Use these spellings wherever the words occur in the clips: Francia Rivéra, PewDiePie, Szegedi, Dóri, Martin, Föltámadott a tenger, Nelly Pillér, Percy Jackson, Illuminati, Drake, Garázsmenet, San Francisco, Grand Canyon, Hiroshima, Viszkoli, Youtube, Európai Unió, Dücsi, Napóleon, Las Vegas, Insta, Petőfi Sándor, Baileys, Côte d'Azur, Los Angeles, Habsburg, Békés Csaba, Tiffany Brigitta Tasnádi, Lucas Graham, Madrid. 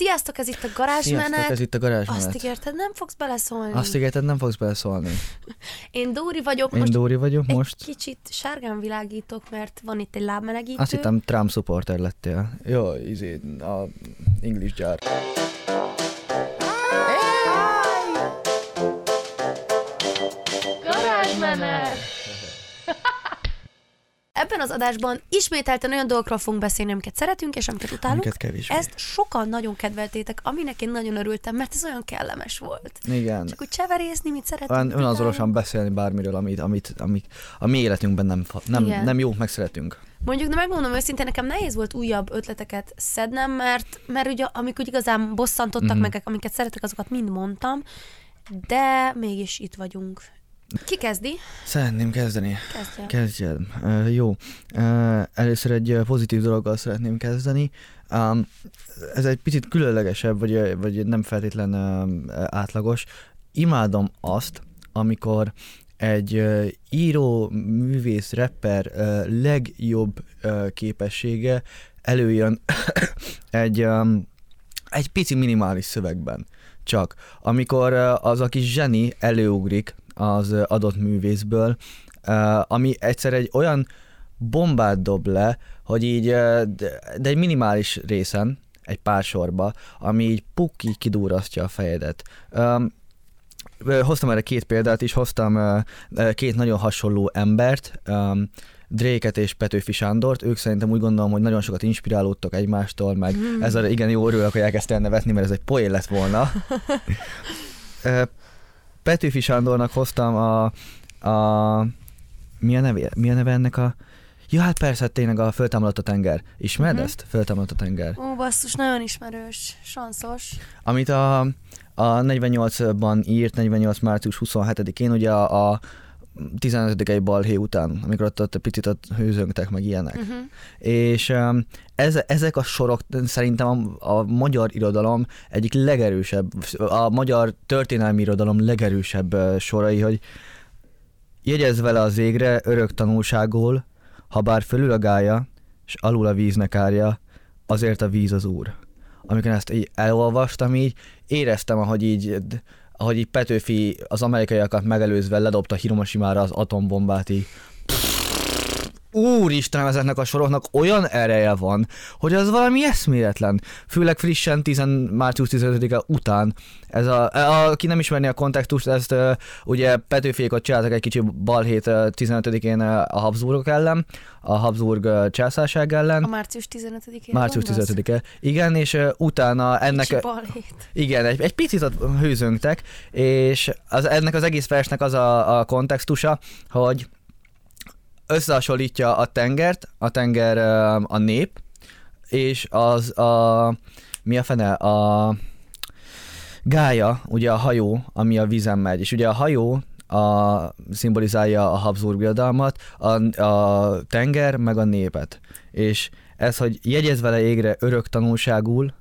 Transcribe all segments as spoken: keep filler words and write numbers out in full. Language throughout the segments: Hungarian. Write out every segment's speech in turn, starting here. Sziasztok, ez itt a Garázsmenet. Sziasztok, ez itt a Garázsmenet. Azt ígérted, nem fogsz beleszólni. Azt ígérted, nem fogsz beleszólni. Én Dóri vagyok. Én most Dóri vagyok most. Kicsit sárgán világítok, mert van itt egy lábmelegítő. Azt hittem, Trump supporter lettél. Jó, izé, a English jar. Ebben az adásban ismételten olyan dolgokról fogunk beszélni, amiket szeretünk, és amiket utálunk. Amiket kevésbé. Ezt sokan nagyon kedveltétek, aminek én nagyon örültem, mert ez olyan kellemes volt. Igen. Csak úgy cseverészni, mit szeretünk. Önazorosan beszélni bármiről, amit, amit, amit a mi életünkben nem, nem, nem jó, meg szeretünk. Mondjuk, de megmondom őszintén, nekem nehéz volt újabb ötleteket szednem, mert, mert ugye, amik úgy igazán bosszantottak mm-hmm. meg, amiket szeretek, azokat mind mondtam, de mégis itt vagyunk. Ki kezdi? Szeretném kezdeni. Kezdjem. Kezdjem. Uh, jó. Uh, először egy pozitív dologgal szeretném kezdeni. Um, ez egy picit különlegesebb, vagy, vagy nem feltétlen uh, átlagos. Imádom azt, amikor egy uh, író, művész, rapper uh, legjobb uh, képessége előjön egy, um, egy pici minimális szövegben. Csak amikor uh, az a kis zseni előugrik az adott művészből, ami egyszer egy olyan bombát dob le, hogy így, de egy minimális részen, egy pár sorba, ami így pukki kidúrasztja a fejedet. Hoztam erre két példát is, hoztam két nagyon hasonló embert, Drake-et és Petőfi Sándort, ők szerintem úgy gondolom, hogy nagyon sokat inspirálódtak egymástól, meg hmm. ez a igen jó örülök, hogy elkezdtél nevetni, mert ez egy poén lett volna. Petőfi Sándornak hoztam a, a mi, a neve, mi a neve ennek a... Ja, hát persze, tényleg a Föltámadott a tenger. Ismered uh-huh. ezt? Föltámadott a tenger. Ó, basszus, nagyon ismerős, sanszos. Amit a, a negyvennyolcban írt, negyvennyolc március huszonhetedikén, ugye a, a tizenötödikei balhé után, amikor ott, ott picit ott hőzöngtek, meg ilyenek. Uh-huh. És ez, ezek a sorok szerintem a, a magyar irodalom egyik legerősebb, a magyar történelmi irodalom legerősebb sorai, hogy jegyezz vele az égre örök tanulságul, ha bár fölül a gálya, és alul a víznek árja, azért a víz az úr. Amikor ezt így elolvastam, így éreztem, ahogy így... ahogy így Petőfi az amerikaiakat megelőzve ledobta Hiroshimára az atombombát így. Úristen, ezeknek a soroknak olyan ereje van, hogy az valami eszméletlen. Főleg frissen tíz, március tizenötödike után. Ez a, aki nem ismerné a kontextust, ezt ugye Petőfiékot csináltak egy kicsi balhét tizenötödikén a Habsburgok ellen, a Habsburg császárság ellen. A március tizenötödikén március tizenötödike. Igen, és utána ennek... Kicsi balhét. Igen, egy, egy picit hőzöngtek, és az, ennek az egész versnek az a, a kontextusa, hogy összehasonlítja a tengert, a tenger a nép, és az a... mi a fene? A gálya, ugye a hajó, ami a vízen megy, és ugye a hajó a, szimbolizálja a Habsburg birodalmat, a, a tenger meg a népet. És ez, hogy jegyez vele égre örök tanulságul,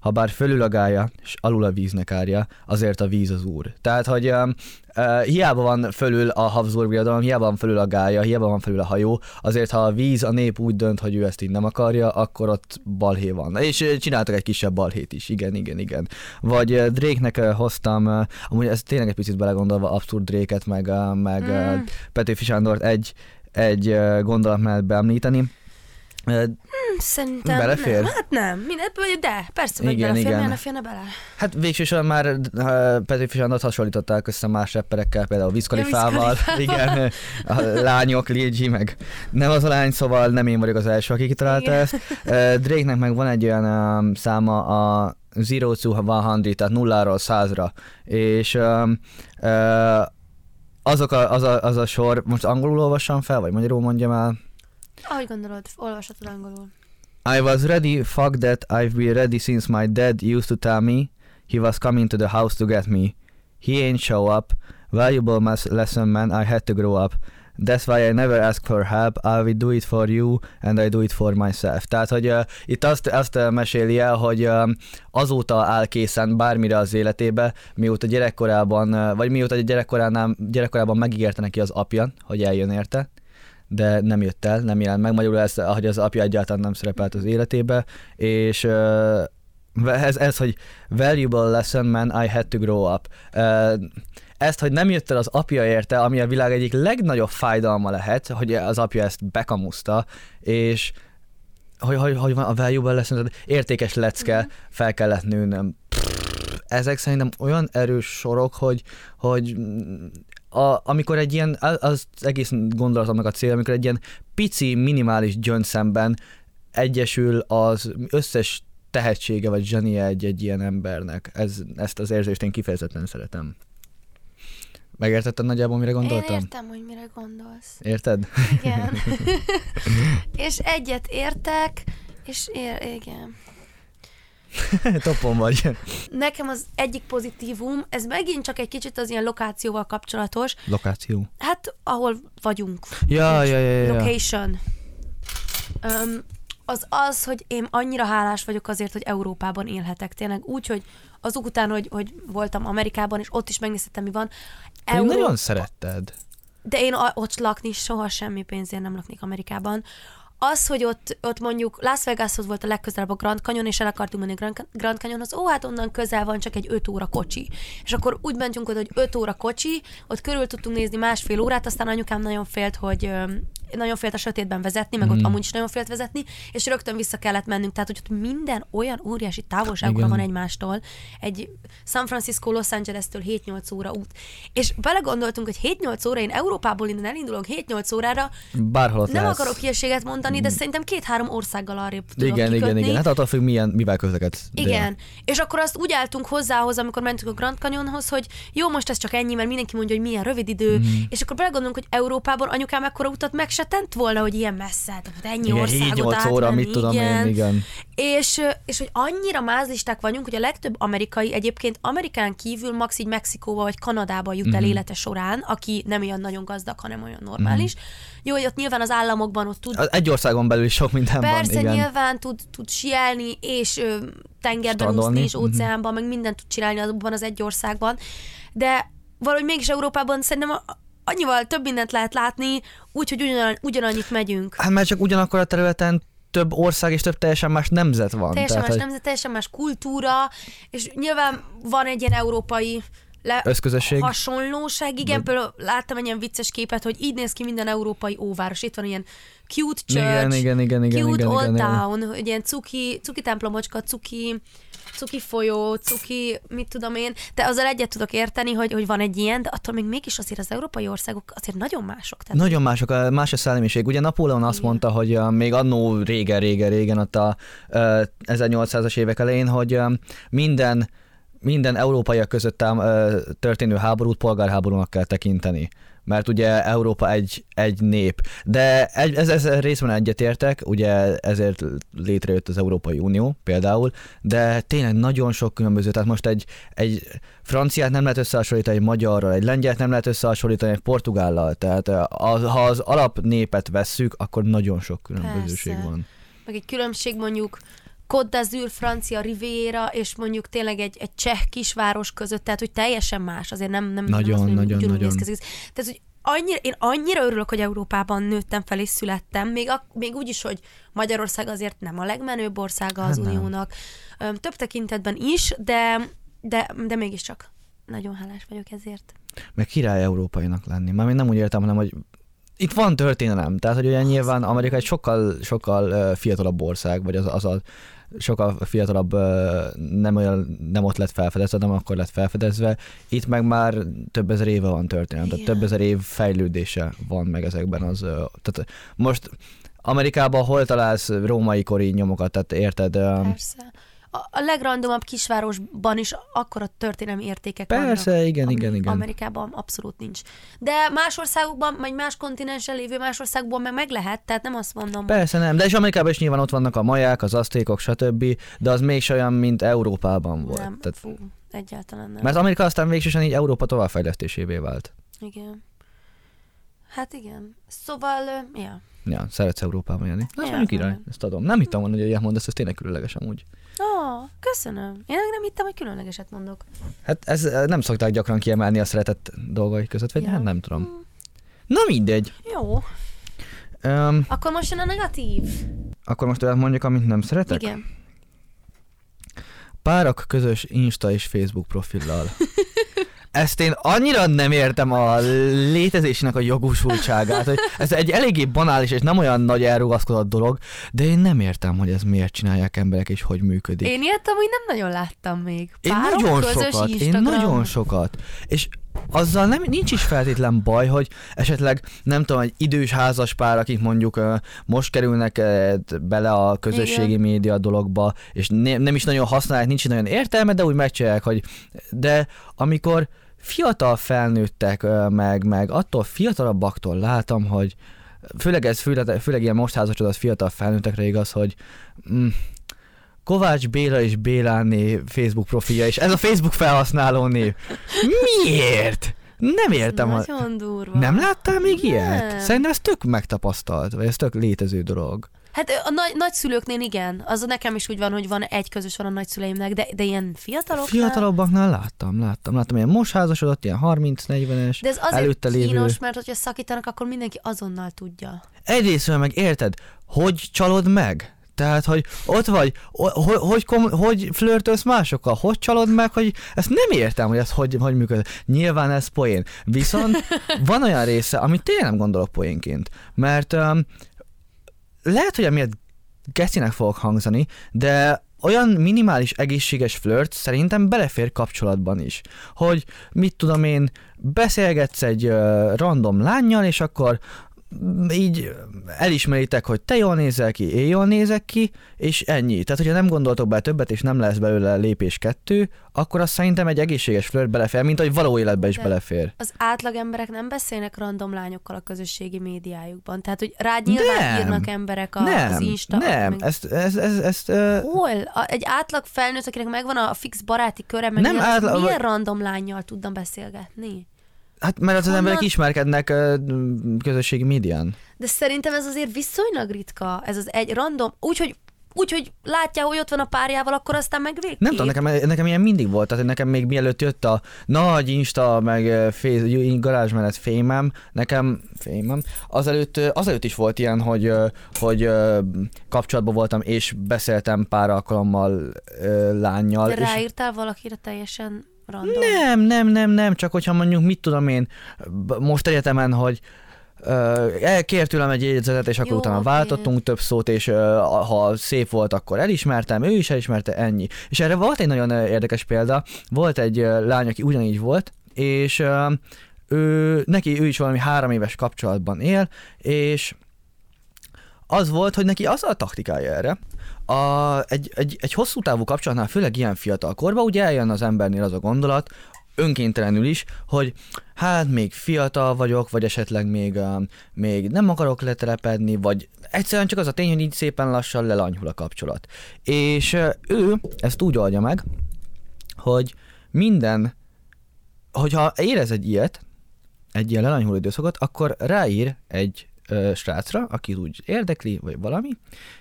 ha bár fölül a gálya, és alul a víznek árja, azért a víz az úr. Tehát, hogy um, uh, hiába van fölül a Habsburg birodalom, hiába van fölül a gálya, hiába van fölül a hajó, azért, ha a víz, a nép úgy dönt, hogy ő ezt így nem akarja, akkor ott balhé van. És csináltak egy kisebb balhét is, igen, igen, igen. Vagy uh, Drake-nek uh, hoztam, uh, amúgy ez tényleg egy picit belegondolva, abszurd Drake-et, meg, uh, meg uh, Petőfi Sándort egy, egy uh, gondolat mellett beemlíteni. Szerintem belefér? Nem. Hát nem. Mindent, de persze, hogy belefér, igen. Milyen a félne bele. Hát végsősorban már uh, Petőfi Sándort hasonlították össze más rapperekkel, például Viszkoli fával. Igen, a lányok, Lil G, meg nem az a lány, szóval nem én vagyok az első, aki kitalálta igen. ezt. Uh, Drake-nek meg van egy olyan um, száma a zero to one hundred, tehát nulláról százra, és um, uh, azok a, az, a, az a sor, most angolul olvassam fel, vagy magyarul mondjam el? Ahogy gondolod, olvashatod angolul. I was ready, fuck that, I've been ready since my dad used to tell me he was coming to the house to get me. He ain't show up. Valuable lesson, man, I had to grow up. That's why I never ask for help. I will do it for you, and I do it for myself. Tehát, hogy uh, itt azt, azt uh, meséli el, hogy um, azóta áll készen bármire az életébe, mióta gyerekkorában, uh, vagy mióta gyerekkoránál, gyerekkorában megígérte neki az apja, hogy eljön érte, de nem jött el, nem jelent meg, magyarul ez, ahogy az apja egyáltalán nem szerepelt az életébe, és uh, ez, ez, hogy valuable lesson, man, I had to grow up. Ezt, hogy nem jött el az apja érte, ami a világ egyik legnagyobb fájdalma lehet, hogy az apja ezt bekamuszta, és hogy, hogy, hogy van a valuable lesson, értékes lecke, uh-huh. fel kellett nőnöm. Ezek szerintem olyan erős sorok, hogy, hogy a, amikor egy ilyen, az egész gondolatomnak a cél, amikor egy ilyen pici, minimális gyöngyszemben egyesül az összes tehetsége vagy zsenie egy-egy ilyen embernek. Ez, ezt az érzést én kifejezetten szeretem. Megértetted nagyjából, mire gondoltam? Én értem, hogy mire gondolsz. Érted? Igen. És egyet értek, és ér- igen. Topon vagy. Nekem az egyik pozitívum, ez megint csak egy kicsit az ilyen lokációval kapcsolatos. Lokáció? Hát, ahol vagyunk. Ja, ja, ja, ja. Location. Um, az az, hogy én annyira hálás vagyok azért, hogy Európában élhetek. Tényleg úgy, hogy azok után, hogy, hogy voltam Amerikában, és ott is megnéztem, mi van. Euró... Nagyon szeretted. De én ott lakni soha semmi pénzért nem laknék Amerikában. Az, hogy ott, ott mondjuk Las Vegashoz volt a legközelebb a Grand Canyon, és el akartunk menni Grand, Grand Canyonhoz, ó, hát onnan közel van csak egy öt óra kocsi. És akkor úgy mentünk oda, hogy öt óra kocsi, ott körül tudtunk nézni másfél órát, aztán anyukám nagyon félt, hogy nagyon félt a sötétben vezetni, meg mm. ott amúgy is nagyon félt vezetni, és rögtön vissza kellett mennünk. Tehát, hogy ott minden olyan óriási távolságra van egymástól. Egy San Francisco, Los Angeles-től hét-nyolc óra út. És belegondoltunk, hogy hét-nyolc óra, én Európából innen elindulok hét-nyolc órára, bárhol nem lesz. Akarok hülyeséget mondani, de szerintem két-három országgal arrébb tudok igen, kikötni. Igen, igen, hát attól függ, milyen, mivel közlekedsz. Igen, és akkor azt úgy álltunk hozzához, amikor mentünk a Grand Canyonhoz, hogy jó, most ez csak ennyi, mert mindenki mondja, hogy milyen rövid idő, mm. és akkor belegondolunk, hogy Európában anyukám ekkora utat meg se tent volna, hogy ilyen messze, tehát ennyi igen, országot átmenni. Mit igen. Tudom én, igen. És, és hogy annyira mázlisták vagyunk, hogy a legtöbb amerikai egyébként Amerikán kívül max így Mexikóba vagy Kanadába jut el mm-hmm. élete során, aki nem olyan nagyon gazdag, hanem olyan normális. Mm. Jó, hogy ott nyilván az államokban ott tud... Egy országon belül is sok minden persze, van, igen. Persze, nyilván tud, tud sielni, és ö, tengerben Stadolni. úszni, és óceánban, mm-hmm. meg mindent tud csinálni abban az egy országban. De valahogy mégis Európában szerintem a, annyival több mindent lehet látni, úgyhogy ugyan, ugyanannyit megyünk. Hát már csak ugyanakkor a területen több ország és több teljesen más nemzet van. Teljesen tehát, más hogy... nemzet, teljesen más kultúra, és nyilván van egy ilyen európai le... hasonlóság. Igen, vagy... például láttam egy ilyen vicces képet, hogy így néz ki minden európai óváros. Itt van ilyen cute church, igen, igen, igen, igen, cute igen, old igen, town, igen. Egy ilyen cuki, cuki templomocska, cuki... cuki folyó, cuki, mit tudom én, de azzal egyet tudok érteni, hogy, hogy van egy ilyen, de attól még mégis azért az európai országok azért nagyon mások. Tehát... Nagyon mások, más a szellemiség. Ugye Napóleon azt mondta, hogy még annó régen, régen, régen, ott a ezernyolcszázas évek elején, hogy minden, minden európaiak között történő háborút polgárháborúnak kell tekinteni. Mert ugye Európa egy, egy nép. De egy, ez, ez részben egyetértek, ugye ezért létrejött az Európai Unió például, de tényleg nagyon sok különböző, tehát most egy, egy franciát nem lehet összehasonlítani egy magyarral, egy lengyelt nem lehet összehasonlítani egy portugállal, tehát az, ha az alapnépet vesszük, akkor nagyon sok különbözőség persze. van. Meg egy különbség mondjuk Côte d'Azur, Francia Rivéra, és mondjuk tényleg egy, egy cseh kisváros között, tehát hogy teljesen más, azért nem, nem, nagyon, nem azt mondom, hogy ugyanúgy néz ki. Tehát, hogy annyira, én annyira örülök, hogy Európában nőttem fel és születtem, még, a, még úgy is, hogy Magyarország azért nem a legmenőbb országa az hát uniónak. Nem. Több tekintetben is, de, de, de mégiscsak nagyon hálás vagyok ezért. Meg király európainak lenni. Már még nem úgy értem, hanem, hogy itt van történelem, tehát, hogy olyan nyilván Amerika egy sokkal, sokkal fiatalabb ország, vagy az, az a sokkal fiatalabb, nem, olyan, nem ott lett felfedezve, nem akkor lett felfedezve. Itt meg már több ezer éve van történelem, tehát több ezer év fejlődése van meg ezekben az... Tehát most Amerikában hol találsz római kori nyomokat, tehát érted? Persze. A legrandomabb kisvárosban is akkora történelmi értékek vannak. Persze, igen, igen, igen. Amerikában abszolút nincs. De más országokban, vagy más kontinensen lévő más országokban meg, meg lehet, tehát nem azt mondom. Persze nem, de és Amerikában is nyilván ott vannak a maják, az aztékok, stb., de az mégse olyan, mint Európában volt. Nem, tehát... fú, egyáltalán nem. Mert Amerika aztán végsősorban így Európa továbbfejlesztésévé vált. Igen. Hát igen. Szóval, ja. Ja, szeretsz Európában jönni. Ez mondjuk király, ezt adom. Nem hittem volna, hogy ilyen mondasz, ez tényleg különleges amúgy. Ó, köszönöm. Én nem hittem, hogy különlegeset mondok. Hát ez nem szokták gyakran kiemelni a szeretett dolgai között, vagy ja. hát nem tudom. Hmm. Na mindegy. Jó. Um, akkor most jön a negatív. Akkor most olyan mondjuk, amit nem szeretek? Igen. Párok közös Insta és Facebook profillal. Ezt én annyira nem értem a létezésének a jogosultságát, hogy ez egy eléggé banális és nem olyan nagy elrugaszkodott dolog, de én nem értem, hogy ez miért csinálják emberek és hogy működik. Én ilyet amúgy nem nagyon láttam még. Párok én nagyon sokat, Instagram. Én nagyon sokat. És azzal nem, nincs is feltétlen baj, hogy esetleg nem tudom, egy idős házas pár, akik mondjuk uh, most kerülnek uh, bele a közösségi igen. média dologba, és ne, nem is nagyon használják, nincs nagyon értelme, de úgy megcsinálják, hogy de amikor fiatal felnőttek uh, meg, meg attól fiatalabbaktól látom, hogy főleg ez főleg, főleg ilyen most házasodott fiatal felnőttekre igaz, hogy mm, Kovács Béla és Béláné Facebook profilja, és ez a Facebook felhasználó név. Miért? Nem értem. Nagyon a... durva. Nem láttál még nem. ilyet? Szerintem ez tök megtapasztalt, vagy ez tök létező dolog. Hát a nagy, nagyszülőknél igen. Az nekem is úgy van, hogy van egy közös van a nagyszüleimnek, de, de ilyen fiataloknál... Fiatalabbaknál láttam, láttam. Láttam ilyen most házasodott, ilyen harminc-negyvenes, de ez azért kínos, mert hogyha szakítanak, akkor mindenki azonnal tudja. Egyrészt meg érted, hogy csalod meg? Tehát, hogy ott vagy, hogy, hogy, hogy flörtölsz másokkal, hogy csalod meg, hogy ezt nem értem, hogy ez hogy, hogy működik. Nyilván ez poén. Viszont van olyan része, amit tényleg nem gondolok poénként, mert um, lehet, hogy amiért gecinek fogok hangzani, de olyan minimális egészséges flört szerintem belefér kapcsolatban is. Hogy mit tudom én, beszélgetsz egy uh, random lánnyal, és akkor így elismeritek, hogy te jól nézel ki, én jól nézek ki, és ennyi. Tehát, hogyha nem gondoltok bele többet, és nem lesz belőle lépés kettő, akkor azt szerintem egy egészséges flört belefér, mint ahogy való életbe is de belefér. Az átlag emberek nem beszélnek random lányokkal a közösségi médiájukban. Tehát, hogy rád nyilván írnak emberek a, nem, az Insta. Nem, meg... ezt... ezt, ezt, ezt uh... Hol? A, egy átlag felnőtt, akinek megvan a fix baráti köre, meg nem nyilván, átlag... milyen random lánnyal tudnam beszélgetni? Hát mert az, az emberek ismerkednek uh, közösségi médián. De szerintem ez azért viszonylag ritka, ez az egy random, úgyhogy úgyhogy látja, hogy ott van a párjával, akkor aztán meg végképp. Nem tudom, nekem, nekem ilyen mindig volt, tehát nekem még mielőtt jött a nagy Insta, meg féz, garázsmenet fémem, nekem fémem, azelőtt, azelőtt is volt ilyen, hogy, hogy kapcsolatban voltam, és beszéltem pár alkalommal lánnyal. De ráírtál és... valakire teljesen... Random. Nem, nem, nem, nem, csak hogyha mondjuk mit tudom én most egyetemen, hogy elkért tőlem egy jegyzetet, és akkor jó, utána okay. váltottunk több szót, és uh, ha szép volt, akkor elismertem, ő is elismerte, ennyi. És erre volt egy nagyon érdekes példa, volt egy lány, aki ugyanígy volt, és uh, ő, neki ő is valami három éves kapcsolatban él, és az volt, hogy neki az a taktikája erre, A, egy, egy, egy hosszú távú kapcsolatnál, főleg ilyen fiatal korban, ugye eljön az embernél az a gondolat, önkéntelenül is, hogy hát még fiatal vagyok, vagy esetleg még, um, még nem akarok letelepedni, vagy egyszerűen csak az a tény, hogy így szépen lassan lelanyhul a kapcsolat. És uh, ő ezt úgy oldja meg, hogy minden, hogyha érez egy ilyet, egy ilyen lelanyhuló időszakot, akkor ráír egy srácra, aki úgy érdekli, vagy valami,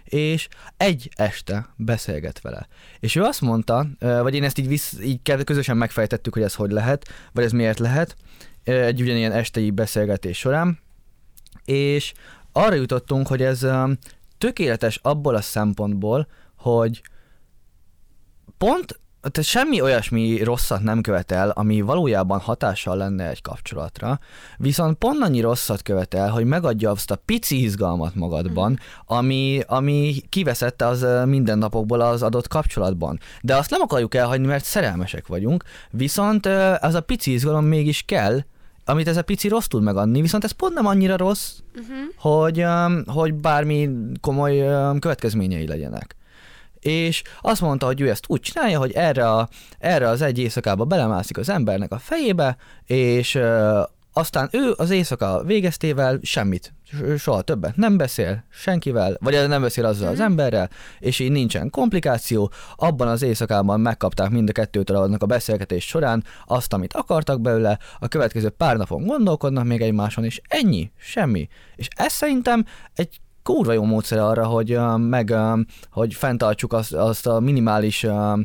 és egy este beszélget vele. És ő azt mondta, vagy én ezt így, visz, így közösen megfejtettük, hogy ez hogy lehet, vagy ez miért lehet, egy ugyanilyen estei beszélgetés során, és arra jutottunk, hogy ez tökéletes abból a szempontból, hogy pont tehát semmi olyasmi rosszat nem követel, ami valójában hatással lenne egy kapcsolatra, viszont pont annyi rosszat követel, hogy megadja azt a pici izgalmat magadban, ami, ami kiveszette az mindennapokból az adott kapcsolatban. De azt nem akarjuk elhagyni, mert szerelmesek vagyunk, viszont az a pici izgalom mégis kell, amit ez a pici rossz tud megadni, viszont ez pont nem annyira rossz, uh-huh. hogy, hogy bármi komoly következményei legyenek. És azt mondta, hogy ő ezt úgy csinálja, hogy erre, a, erre az egy éjszakába belemászik az embernek a fejébe, és ö, aztán ő az éjszaka végeztével semmit, soha többet nem beszél senkivel, vagy nem beszél azzal az emberrel, és így nincsen komplikáció. Abban az éjszakában megkapták mind a kettőtől annak a beszélgetés során azt, amit akartak belőle, a következő pár napon gondolkodnak még egymáson, és ennyi, semmi. És ez szerintem egy kurva jó módszer arra, hogy, uh, meg, uh, hogy fenntartsuk azt, azt a minimális uh,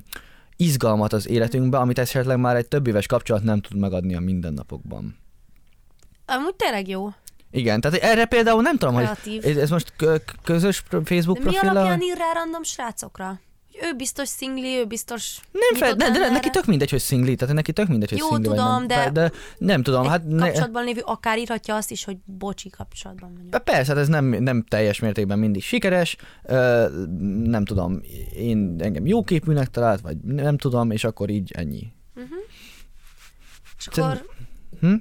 izgalmat az életünkbe, amit esetleg már egy több éves kapcsolat nem tud megadni a mindennapokban. Amúgy tényleg jó. Igen, tehát erre például nem tudom, kreatív. Hogy ez, ez most közös Facebook profil. De mi alapján ír rá random srácokra? ő biztos szingli, ő biztos... Nem fel, de, de neki tök mindegy, hogy szingli, tehát neki tök mindegy, hogy jó, szingli. Jó, tudom, de, de... Nem tudom, hát... Kapcsolatban lévő akár írhatja azt is, hogy bocsi, kapcsolatban vagyok. Persze, hát ez nem, nem teljes mértékben mindig sikeres, nem tudom, én engem jóképűnek talált, vagy nem tudom, és akkor így ennyi. Uh-huh. És akkor... Hm?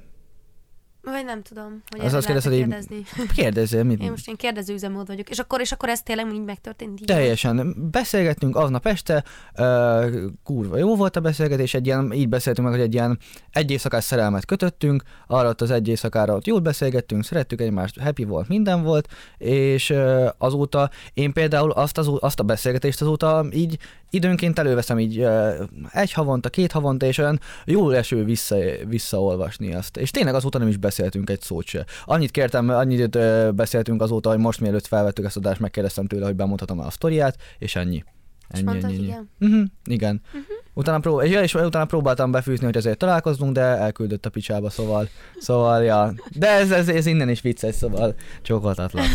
Vagy nem tudom, hogy erre lehet kérdezni. Kérdezzél, mit? Én most én kérdező üzemmód vagyok. És akkor, és akkor ez tényleg így megtörtént? Így teljesen. Van. Beszélgettünk aznap este, uh, kurva jó volt a beszélgetés, egy ilyen, így beszéltünk meg, hogy egy ilyen egy éjszakás szerelmet kötöttünk, arra ott az egy éjszakára ott jól beszélgettünk, szerettük egymást, happy volt, minden volt, és uh, azóta én például azt, az, azt a beszélgetést azóta így időnként előveszem így uh, egy havonta, két havonta, és olyan jól eső vissza, visszaolvasni azt. És tényleg azóta nem is beszélgetünk. beszéltünk egy szót se. Annyit kértem, annyit beszéltünk azóta, hogy most mielőtt felvettük ezt adást, megkérdeztem tőle, hogy bemondhatom el a sztoriát, és ennyi. Ennyi, és mondta, ennyi, igen. Uh-huh, igen. Uh-huh. Utána, prób- és, és utána próbáltam befűzni, hogy ezért találkozunk, de elküldött a picsába, szóval, szóval, ja. De ez, ez, ez innen is vicces, szóval csókoltatlan.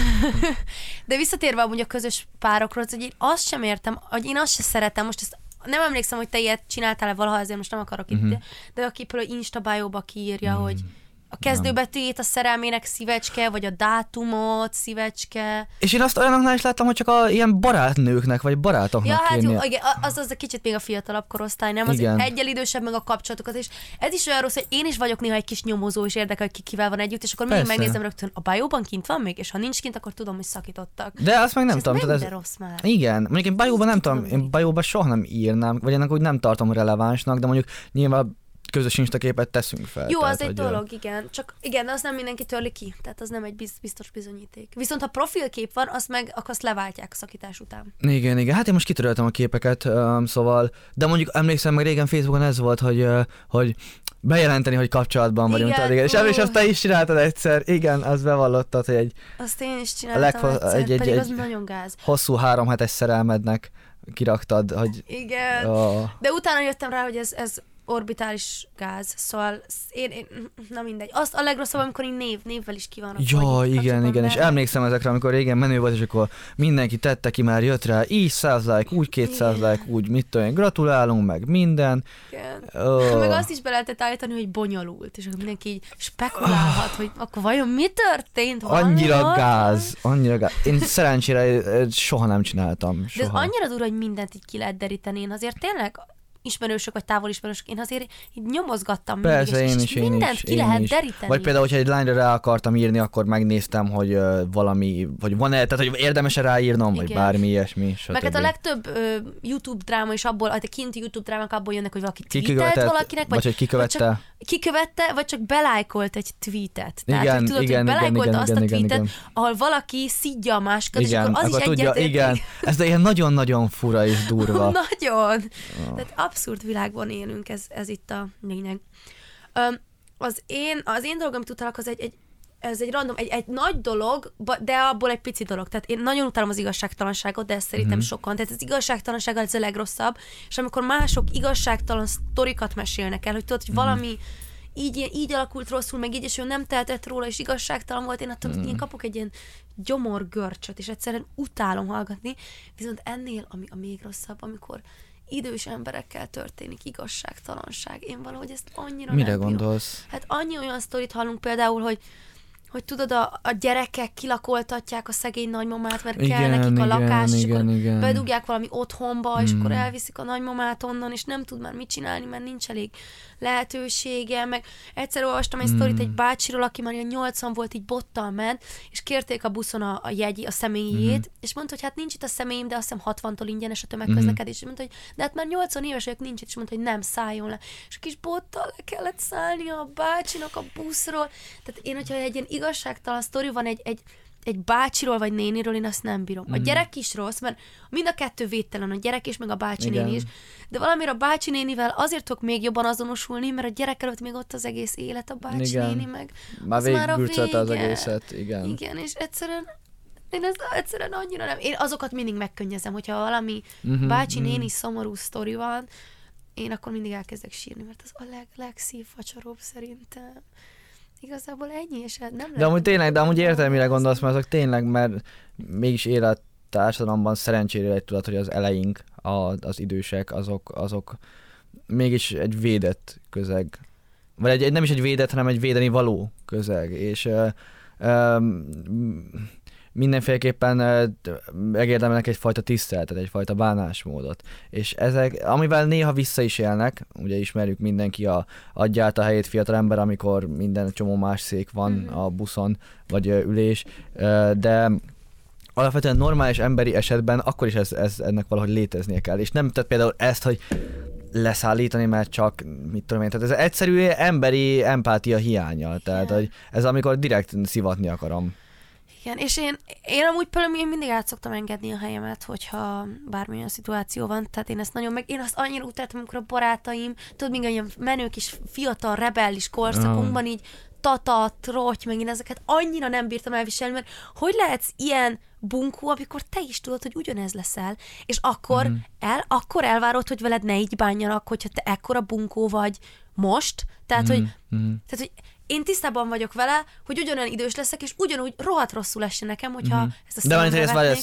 De visszatérve amúgy a közös párokról, hogy én azt sem értem, hogy én azt sem szeretem, most ezt nem emlékszem, hogy te ilyet csináltál-e valaha, azért most nem akarok uh-huh. itt, de aki például Insta bióba kiírja, uh-huh. hogy a kezdőbetűjét a szerelmének szívecske, vagy a dátumot szívecske. És én azt olyanoknál is láttam, hogy csak a ilyen barátnőknek, vagy barátoknak ja, hát kérnél. Jó, igen, az az a kicsit még a fiatalabb korosztály, nem? Az egyel idősebb meg a kapcsolatokat, és ez is olyan rossz, hogy én is vagyok néha egy kis nyomozó, és érdekel, hogy ki kivel van együtt, és akkor még megnézem rögtön, a bájóban kint van még, és ha nincs kint, akkor tudom, hogy szakítottak. De azt meg nem tudom. Ez minden rossz már. Igen, mondjuk én bájóban nem tudom, én bájóban soha nem írnám, vagy ennek úgy nem tartom relevánsnak, de mondjuk nyilván közös instaképet teszünk fel. Jó, tehát, az egy dolog, a... igen. Csak igen, az nem mindenki törli ki. Tehát az nem egy biztos bizonyíték. Viszont ha profilkép van, azt meg akkor azt leváltják szakítás után. Igen, igen. Hát én most kitöröltem a képeket, szóval... De mondjuk emlékszem, meg régen Facebookon ez volt, hogy, hogy bejelenteni, hogy kapcsolatban vagyunk. Igen, igen. És uh. azt te is csináltad egyszer. Igen, azt bevallottad, hogy egy... Azt én is csináltam legho- egyszer, egy, egy, pedig egy, az nagyon gáz. Hosszú három hetes szerelmednek kiraktad, hogy... Igen. Oh. De utána jöttem rá, hogy ez, ez orbitális gáz, szóval én, én, na mindegy. Azt a legrosszabb, amikor így név, névvel is ki van. Ja, igen, igen, és emlékszem ezekre, amikor régen menő volt, és akkor mindenki tette ki, már jött rá, így száz like, úgy kétszáz like, úgy mit tudom, gratulálunk, meg minden. Igen. Oh. Meg azt is be lehetett állítani, hogy bonyolult, és mindenki így spekulálhat, oh. hogy akkor vajon mi történt? Annyira van? gáz, annyira gáz. Én szerencsére soha nem csináltam. Soha. De ez annyira durva, hogy mindent így ki lehet deríteni. Én azért tényleg ismerősök vagy távolismerősök, én azért így nyomozgattam persze, mindig, és, én is, és mindent én is, ki én lehet is. deríteni. Vagy például, hogyha egy lányra rá akartam írni, akkor megnéztem, hogy uh, valami, vagy van-e, tehát hogy érdemes-e ráírnom, igen. vagy bármi ilyesmi. Meg hát a legtöbb uh, YouTube dráma is abból, a kinti YouTube drámák abból jönnek, hogy valaki tweetelt valakinek, vagy, vagy kikövette. Vagy csak, kikövette, vagy csak belájkolt egy tweetet. Tehát, igen, hogy tudod, igen, hogy belájkolta azt igen, a tweetet, igen, ahol valaki szidja a másikat, igen, és akkor az akkor is tudja, igen, ez ilyen nagyon-nagyon fura és durva. Nagyon. Abszurd világban élünk, ez, ez itt a lényeg. Öm, az én, az én dolog, amit utálok, az egy, egy, ez egy random, egy, egy nagy dolog, de abból egy pici dolog. Tehát én nagyon utálom az igazságtalanságot, de ezt szerintem mm-hmm. sokan. Tehát az igazságtalanság az a legrosszabb, és amikor mások igazságtalan sztorikat mesélnek el, hogy tudod, hogy mm-hmm. valami így, így alakult rosszul, meg így, és ő nem tehetett róla, és igazságtalan volt, én attól mm. én kapok egy ilyen gyomorgörcsöt, és egyszerűen utálom hallgatni, viszont ennél ami a még rosszabb, amikor idős emberekkel történik igazságtalanság. Én valahogy ezt annyira mire nem bírom. Gondolsz? Hát annyi olyan sztorit hallunk például, hogy, hogy tudod, a, a gyerekek kilakoltatják a szegény nagymamát, mert igen, kell nekik igen, a lakás, igen, és akkor igen. bedugják valami otthonba, hmm. és akkor elviszik a nagymamát onnan, és nem tud már mit csinálni, mert nincs elég lehetősége. Meg egyszer olvastam egy hmm. sztorit egy bácsiról, aki már nyolcvan volt, így bottal ment, és kérték a buszon a, a jegyi, a személyét, hmm. és mondta, hogy hát nincs itt a személyem, de azt hiszem hatvantól ingyenes a tömegközlekedés. Hmm. És mondta, hogy de hát már nyolcvan éves vagyok, nincs itt, és mondta, hogy nem, szálljon le. És a kis bottal le kellett szállnia a bácsinak a buszról. Tehát én, hogyha egy ilyen igazságtalan sztori van egy, egy, egy bácsiról vagy néniről, én azt nem bírom. A gyerek is rossz, mert mind a kettő védtelen, a gyerek is, meg a bácsi igen. néni is. De valamiért a bácsi nénivel azért tudok még jobban azonosulni, mert a gyerek előtt még ott az egész élet, a bácsi igen. néni meg. Már végiggurcolta az egészet, igen. Igen, és egyszerűen én ezt egyszerűen annyira nem. Én azokat mindig megkönnyezem, hogyha valami mm-hmm, bácsi mm. néni szomorú sztori van, én akkor mindig elkezdek sírni, mert az a leg, legszívfacsaróbb szerintem. Igazából ennyi, és nem lehet. De amúgy tényleg, de amúgy értelmire gondolsz, mert azok tényleg, mert mégis élet társadalomban szerencsére egy tudat, hogy az eleink, a, az idősek, azok, azok mégis egy védett közeg. Vagy egy, egy, nem is egy védett, hanem egy védeni való közeg. És ö, ö, mindenféleképpen megérdemelnek egyfajta tiszteletet, egyfajta bánásmódot. És ezek, amivel néha vissza is élnek, ugye ismerjük mindenki a adja át a helyét fiatal ember, amikor minden csomó más szék van a buszon, vagy ülés, de alapvetően normális emberi esetben akkor is ez, ez ennek valahogy léteznie kell. És nem tett például ezt, hogy leszállítani, mert csak mit tudom én. Tehát ez egyszerű emberi empátia hiánya. Tehát hogy ez amikor direkt szivatni akarom. Igen, és én, én amúgy például én mindig át szoktam engedni a helyemet, hogyha bármilyen szituáció van, tehát én ezt nagyon meg, én azt annyira utáltam, amikor a barátaim, tudod, még olyan menő kis fiatal, rebellis korszakunkban így tata, trotty, meg én ezeket annyira nem bírtam elviselni, mert hogy lehetsz ilyen bunkó, amikor te is tudod, hogy ugyanez leszel, és akkor, mm. el, akkor elvárod, hogy veled ne így bánjanak, hogyha te ekkora bunkó vagy most, tehát, mm. hogy, mm. tehát hogy én tisztában vagyok vele, hogy ugyanolyan idős leszek, és ugyanúgy rohadt rosszul esne nekem, hogyha mm-hmm. ezt a szemben vetnék. De van, hogy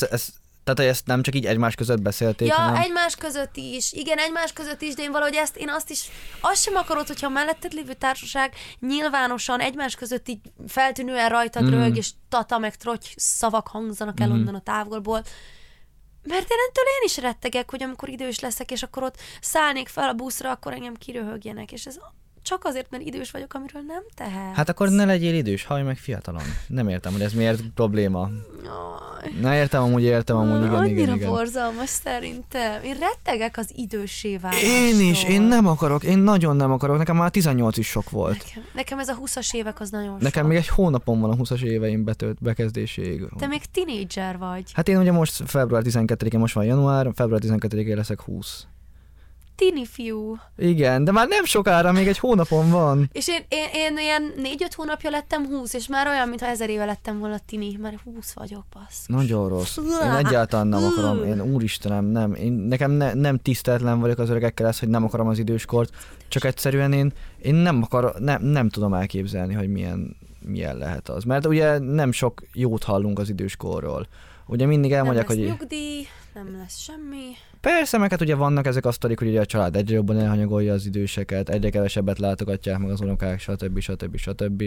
tehát, hogy ezt nem csak így egymás között beszélték, Ja, hanem... egymás között is. Igen, egymás között is, de én valahogy ezt, én azt is, azt sem akarod, hogyha a melletted lévő társaság nyilvánosan egymás között így feltűnően rajtad mm-hmm. röhög, és tata meg trotty szavak hangzanak el mm-hmm. onnan a távolból. Mert ennentől én is rettegek, hogy amikor idős leszek, és akkor ott szállnék fel a buszra, akkor engem kiröhögjenek, és ez... Csak azért, mert idős vagyok, amiről nem tehetsz. Hát akkor ne legyél idős, haj meg fiatalon. Nem értem, hogy ez miért probléma. Na értem, amúgy értem, amúgy igen, annyira igen, igen. borzalmas szerintem. Én rettegek az időssé válástól. Én is, én nem akarok, én nagyon nem akarok. Nekem már tizennyolc is sok volt. Nekem, nekem ez a huszas évek az nagyon sok. Nekem még egy hónapon van a huszas éveim betölt bekezdéséig. Te még tínédzser vagy. Hát én ugye most február tizenkettedikén, most van január, február tizenkettedikén leszek húsz. Tini fiú. Igen, de már nem sokára, még egy hónapon van. És én, én, én ilyen négy-öt hónapja lettem húsz, és már olyan, mintha ezer éve lettem volna tini. Már húsz vagyok, basszus. Nagyon rossz. Én egyáltalán nem akarom. Én úristenem, nem. Én, nekem ne, nem tiszteletlen vagyok az öregekkel ez, hogy nem akarom az időskort. Csak egyszerűen én, én nem, akar, nem, nem tudom elképzelni, hogy milyen, milyen lehet az. Mert ugye nem sok jót hallunk az időskorról. Ugye mindig elmondják, hogy... Nem lesz nyugdíj, nem lesz semmi. Persze, meg hát ugye vannak ezek a sztorik, hogy ugye a család egyre jobban elhanyagolja az időseket, egyre kevesebbet látogatják meg az unokák, stb. stb. stb. stb.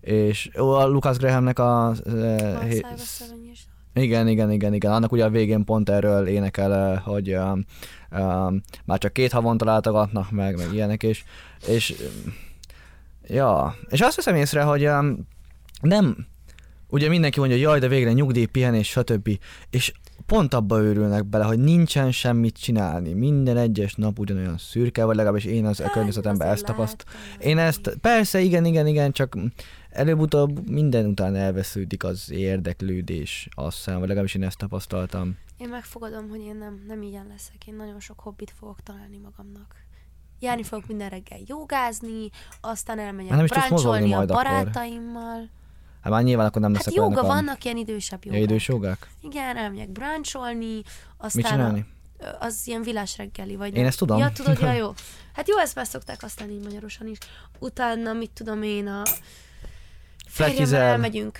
És ó, a Lucas Grahamnek a... Eh, hé... Igen, igen, igen, igen. Annak ugye a végén pont erről énekel, hogy um, um, már csak két havonta látogatnak meg, meg ilyenek is. És... Ja. És azt veszem észre, hogy um, nem... Ugye mindenki mondja, hogy jaj, de végre nyugdíj, pihenés, stb. És pont abba őrülnek bele, hogy nincsen semmit csinálni. Minden egyes nap ugyanolyan szürke, vagy legalábbis én az a környezetemben ezt tapasztalom. Én ezt, persze, igen, igen, igen, csak előbb-utóbb minden után elvesződik az érdeklődés, azt hiszem, vagy legalábbis én ezt tapasztaltam. Én megfogadom, hogy én nem, nem ilyen leszek. Én nagyon sok hobbit fogok találni magamnak. Járni fogok minden reggel jogázni, aztán elmegyek bráncsolni a barátaimmal. Akkor. Hát már nyilván akkor nem leszek hát jóga, vannak ilyen idősebb jogák. Ja, idős jogák? Igen, elmegyek bráncsolni, aztán... Mit csinálni? A, az ilyen vilásreggeli, vagy... Én nem. Ezt tudom. Ja, tudod, ja, jó. Hát jó, ezt már szokták aztán így magyarosan is. Utána, mit tudom én, a... Férjemmel elmegyünk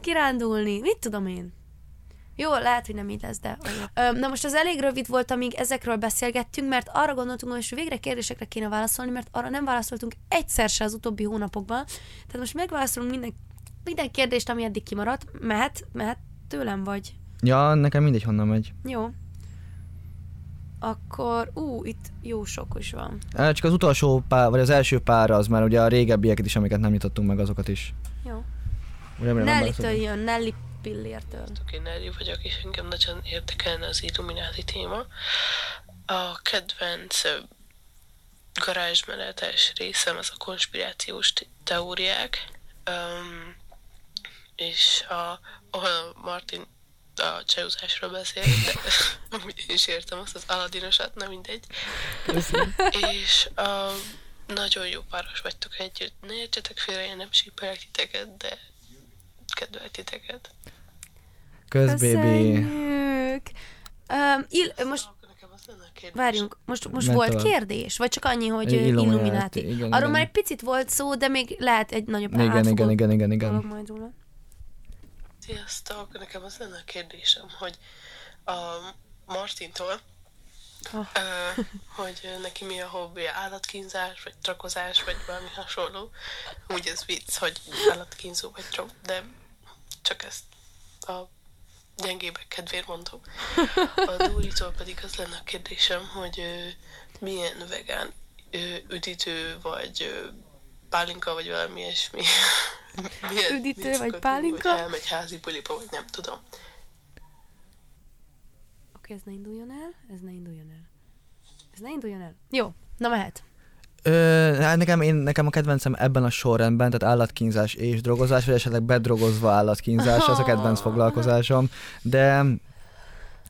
kirándulni, mit tudom én. Jó, lehet, hogy nem így lesz, de... Na most az elég rövid volt, amíg ezekről beszélgettünk, mert arra gondoltunk, hogy végre kérdésekre kéne válaszolni, mert arra nem válaszoltunk egyszer se az utóbbi hónapokban. Tehát most megválaszolunk minden, minden kérdést, ami eddig kimaradt. Mehet, mehet tőlem vagy? Ja, nekem mindegy, honnan megy. Jó. Akkor, ú, itt jó sok is van. Csak az utolsó pár, vagy az első pár az már ugye a régebbieket is, amiket nem nyitottunk meg, azokat is. Jó. Nelly-től jön, Nelly Pillértől. Én Nelly vagyok, és engem nagyon érdekelne az Illumináti téma. A kedvenc garázsmenetes részem az a konspirációs teóriák, um, és a, ahol Martin a csajozásról beszél, de amúgy én is értem azt az aladinosat, na mindegy. És um, nagyon jó páros vagytok együtt. Ne értsetek félre, én nem sípelek titeket, de kedvelek titeket. Közbébi. Um, il- most várjunk, most, most volt tovább. Kérdés? Vagy csak annyi, hogy Illumináti. Arról már egy picit volt szó, de még lehet egy nagyobb átfogó. Igen, igen, igen, igen, igen. Sziasztok! Nekem az lenne a kérdésem, hogy a Martintól, oh. ö, hogy neki mi a hobbija, állatkínzás, vagy trakozás, vagy valami hasonló. Úgy ez vicc, hogy állatkínzó vagy trak, de csak ezt a gyengébek kedvéért mondom. A Dóritól pedig az lenne a kérdésem, hogy ö, milyen vegán ö, üdítő, vagy ö, pálinka, vagy valami ilyesmi. Milyen, üdítő milyen vagy pálinka? Úgy, elmegy házi buliba, vagy nem tudom. Oké, ez ne induljon el, ez ne induljon el. Ez ne induljon el. Jó, na mehet. Ö, hát nekem, én, nekem a kedvencem ebben a sorrendben, tehát állatkínzás és drogozás, vagy esetleg bedrogozva állatkínzás, ez a kedvenc foglalkozásom, de...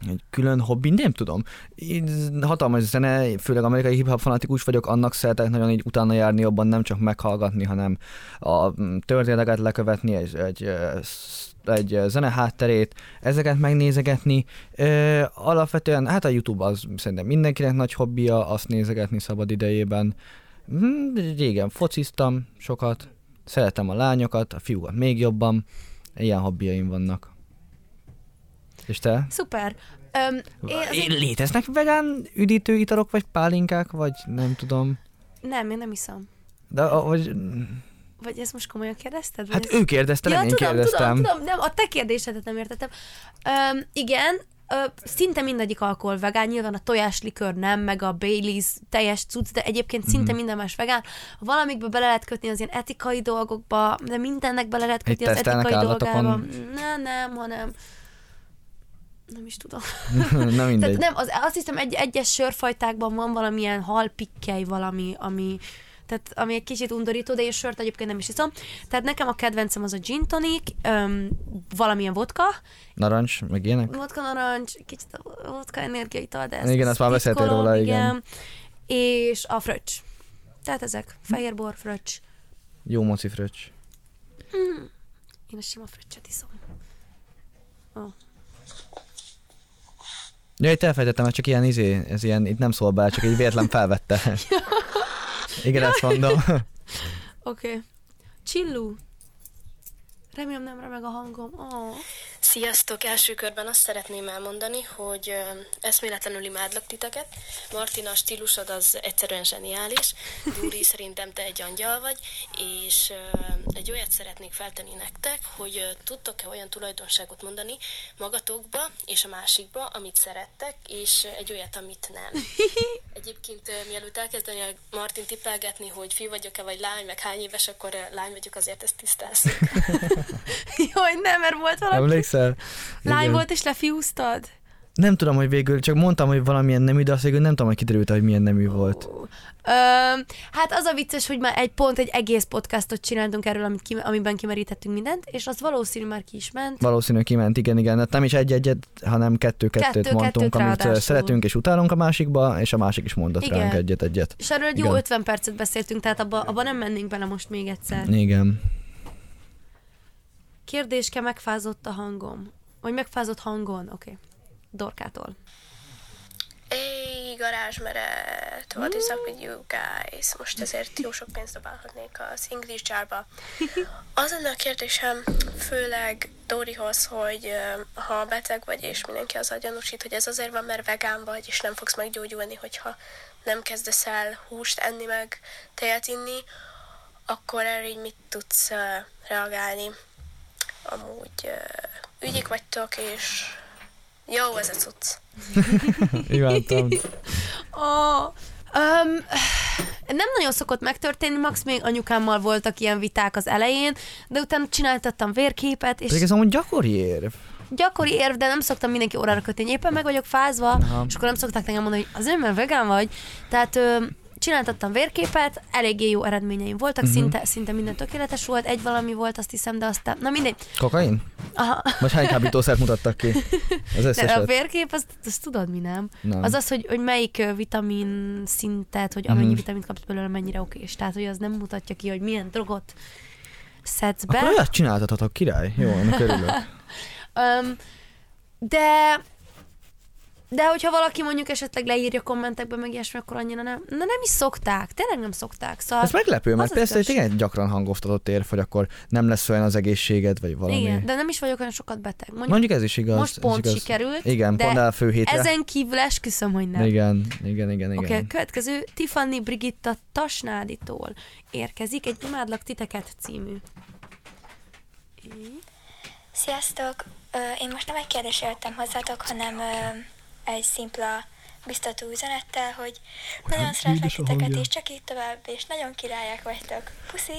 egy külön hobbi, nem tudom. Én hatalmas zene, főleg amerikai hip-hop fanatikus vagyok, annak szeretek nagyon így utána járni jobban, nem csak meghallgatni, hanem a történeteket lekövetni, egy, egy, egy zene hátterét, ezeket megnézegetni. Alapvetően, hát a YouTube az szerintem mindenkinek nagy hobbija, azt nézegetni szabad idejében. Régen fociztam sokat, szeretem a lányokat, a fiúkat még jobban, ilyen hobbiaim vannak. És te? Szuper. Um, én azért... Léteznek vegán üdítő italok, vagy pálinkák, vagy nem tudom? Nem, én nem hiszem. De ahogy... Vagy ezt most komolyan kérdezted? Hát ő kérdezte, ja, nem tudom, én kérdeztem. Tudom, tudom, nem, a te kérdésedet nem értettem. Um, igen, uh, szinte mindegyik alkohol vegán, nyilván a tojáslikör nem, meg a Baileys teljes cucc, de egyébként szinte mm-hmm. minden más vegán. Valamikbe bele lehet kötni az ilyen etikai dolgokba, de mindennek bele lehet kötni az etikai dolgába. Nem, nem, hanem... Nem is tudom. Na mindegy. Tehát nem, az, azt hiszem egy, egyes sörfajtákban van valamilyen halpikkely valami, ami, tehát, ami egy kicsit undorító, de én sört egyébként nem is hiszem. Tehát nekem a kedvencem az a gin tonic, öm, valamilyen vodka. Narancs, meg ilyenek? Vodka, narancs, kicsit a vodka energiaital, de ezt igen, azt már beszéltél róla, igen. igen. És a fröccs. Tehát ezek. Fehérbor, fröccs. Jó moci fröccs. Mm. Én a sima fröccset iszom. Oh. Ja, itt elfejtettem, mert csak ilyen izé, ez ilyen, itt nem szól be, csak egy véletlen felvette. Igen, ezt mondom. Oké. Okay. Csillú. Remélem nem remeg a hangom. Oh. Sziasztok! Első körben azt szeretném elmondani, hogy eszméletlenül imádlak titeket. Martina, a stílusod az egyszerűen zseniális. Dóri, szerintem te egy angyal vagy, és egy olyat szeretnék feltenni nektek, hogy tudtok-e olyan tulajdonságot mondani magatokba és a másikba, amit szerettek, és egy olyat, amit nem. Egyébként mielőtt elkezdeni a Martin tippelgetni, hogy fiú vagyok-e, vagy lány, meg hány éves, akkor lány vagyok, azért ezt tisztázzuk. Jaj, nem, mert volt valaki. Emlékszel? Lány igen. Volt és lefiúztad? Nem tudom, hogy végül, csak mondtam, hogy valamilyen nemű, de azt végül nem tudom, hogy kiderült, hogy milyen nemű volt. Oh. Ö, hát az a vicces, hogy már egy pont egy egész podcastot csináltunk erről, amit ki, amiben kimerítettünk mindent, és az valószínű már ki is ment. Valószínű kiment, igen, igen. Hát nem is egy-egyet, hanem kettő-kettőt mondtunk, amit szeretünk és utálunk a másikba, és a másik is mondott igen. Ránk egyet-egyet. És erről egy jó ötven percet beszéltünk, tehát abba, abba nem mennénk bele most még egyszer. Igen. Kérdéske, megfázott a hangom. Vagy megfázott hangon, oké. Okay. Dorkától. Éj, garázsmenet! What is up with you guys? Most ezért jó sok pénzt dobálhatnék az English Jarba. Az lenne a kérdésem, főleg Dórihoz, hogy ha beteg vagy és mindenki azzal gyanúsít, hogy ez azért van, mert vegán vagy, és nem fogsz meggyógyulni, hogyha nem kezdesz el húst enni, meg tejet inni, akkor erre így mit tudsz reagálni? Amúgy ügyik vagytok, és jó, ez a cucc. Imádtam. oh, um, nem nagyon szokott megtörténni, max még anyukámmal voltak ilyen viták az elején, de utána csináltattam vérképet, és... Pedig ez amúgy gyakori érv. Gyakori érv, de nem szoktam mindenki órára kötni. Éppen meg vagyok fázva, aha. És akkor nem szokták nekem mondani, hogy azért, mert vegán vagy. Tehát... Um, Csináltattam vérképet, eléggé jó eredményeim voltak, uh-huh. szinte, szinte minden tökéletes volt, egy valami volt, azt hiszem, de aztán... Na mindegy. Kokain? Aha. Most hány kábítószert mutattak ki? Az összeset. De a vérkép, azt, azt tudod mi, nem? nem? Az az, hogy, hogy melyik vitamin szintet, hogy amennyi uh-huh. vitamint kapsz belőle, mennyire okés. Tehát, hogy az nem mutatja ki, hogy milyen drogot szedsz be. Akkor olyat csináltathatok, király. Jó, ennek örülök. um, de... De hogyha valaki mondjuk esetleg leírja kommentekbe, meg ilyesmi, akkor annyira nem. Na nem is szokták, tényleg nem szokták. Szóval ez meglepő, mert persze, hogy igen, gyakran hangoztatott érv, hogy akkor nem lesz olyan az egészséged, vagy valami. Igen, de nem is vagyok olyan sokat beteg. Mondjuk, mondjuk ez is igaz. Most pont igaz. Sikerült. Igen, de pont elfő hétre. Ezen kívül esküszöm, hogy nem. Igen, igen, igen. igen. Oké, okay, következő Tiffany Brigitta Tasnáditól érkezik egy Imádlak titeket című. Sziasztok! Én most nem egy kérdésre jöttem hozzátok, hanem egy szimpla biztató üzenettel, hogy olyan nagyon szeretlek titeket, és csak így tovább, és nagyon királyák vagytok. Puszi!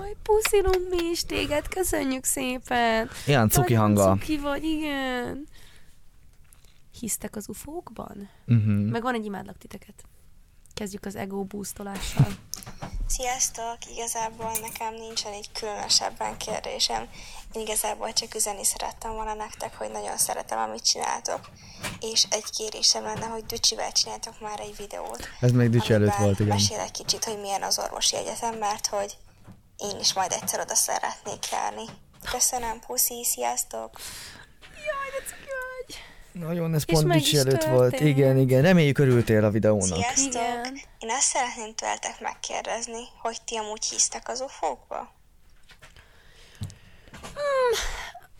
Oj, puszilunk mi is téged, köszönjük szépen! Ilyen cuki hanggal. Cuki vagy, igen. Hisztek az ufókban? Uh-huh. Meg van egy Imádlak titeket. Kezdjük az ego búztolással. Sziasztok! Igazából nekem nincsen egy különösebben kérdésem. Én igazából csak üzenni szerettem volna nektek, hogy nagyon szeretem, amit csináltok. És egy kérésem lenne, hogy Dücsivel csináltok már egy videót. Ez még Dücsi előtt volt, igen. Mesélek kicsit, hogy milyen az orvosi egyetem, mert hogy én is majd egyszer oda szeretnék járni. Köszönöm, puszi, sziasztok! Jaj, de cuki vagy! Nagyon, ez pont Dücsi előtt volt. Igen, igen, reméljük örültél a videónak. Sziasztok! Igen. Én azt szeretném tőletek megkérdezni, hogy ti amúgy hisztek az ufókba? Hmm,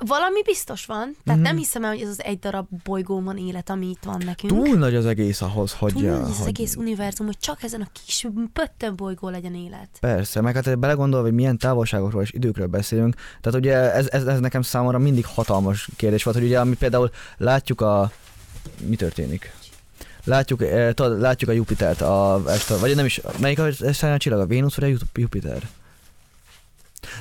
valami biztos van, tehát mm. nem hiszem el, hogy ez az egy darab bolygón van élet, ami itt van nekünk. Túl nagy az egész ahhoz, hogy... Túl nagy az hogy... egész univerzum, hogy csak ezen a kis pöttöbb bolygó legyen élet. Persze, meg hát belegondolva, hogy milyen távolságokról és időkről beszélünk, tehát ugye ez, ez, ez nekem számomra mindig hatalmas kérdés volt, hogy ugye ami például látjuk a... Mi történik? Látjuk, eh, t- látjuk a Jupitert, a, ezt a, vagy nem is, melyik a, a csillag, a Vénusz vagy a Jupiter?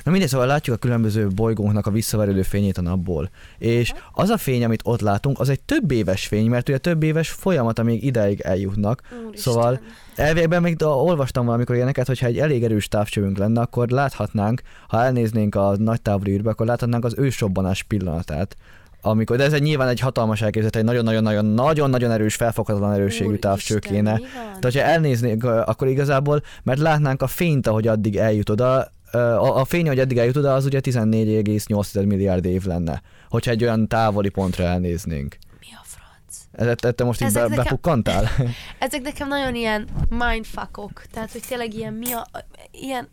Na mindegy, szóval látjuk a különböző bolygónknak a visszaverődő fényét a napból. És az a fény, amit ott látunk, az egy több éves fény, mert ugye több éves folyamat, amíg ideig eljutnak. Úristen. Szóval elvégben még olvastam valamikor ilyeneket, hogyha egy elég erős távcsövünk lenne, akkor láthatnánk, ha elnéznénk a nagy távoli űrbe, akkor láthatnánk az ősrobbanás pillanatát. Amikor, de ez egy nyilván egy hatalmas elképzelt, egy nagyon-nagyon-nagyon-nagyon-nagyon erős, felfoghatatlan erősségű távcső kéne. Tehát ha elnéznénk, akkor igazából, mert látnánk a fényt, ahogy addig eljut oda, a, a fény, hogy eddig eljut oda, az ugye tizennégy egész nyolc milliárd év lenne, hogyha egy olyan távoli pontra elnéznénk. Mi a franc? Ezt te most így be, nekem, bepukkantál? Ezek nekem nagyon ilyen mindfuckok, tehát hogy tényleg ilyen mi a... Ilyen...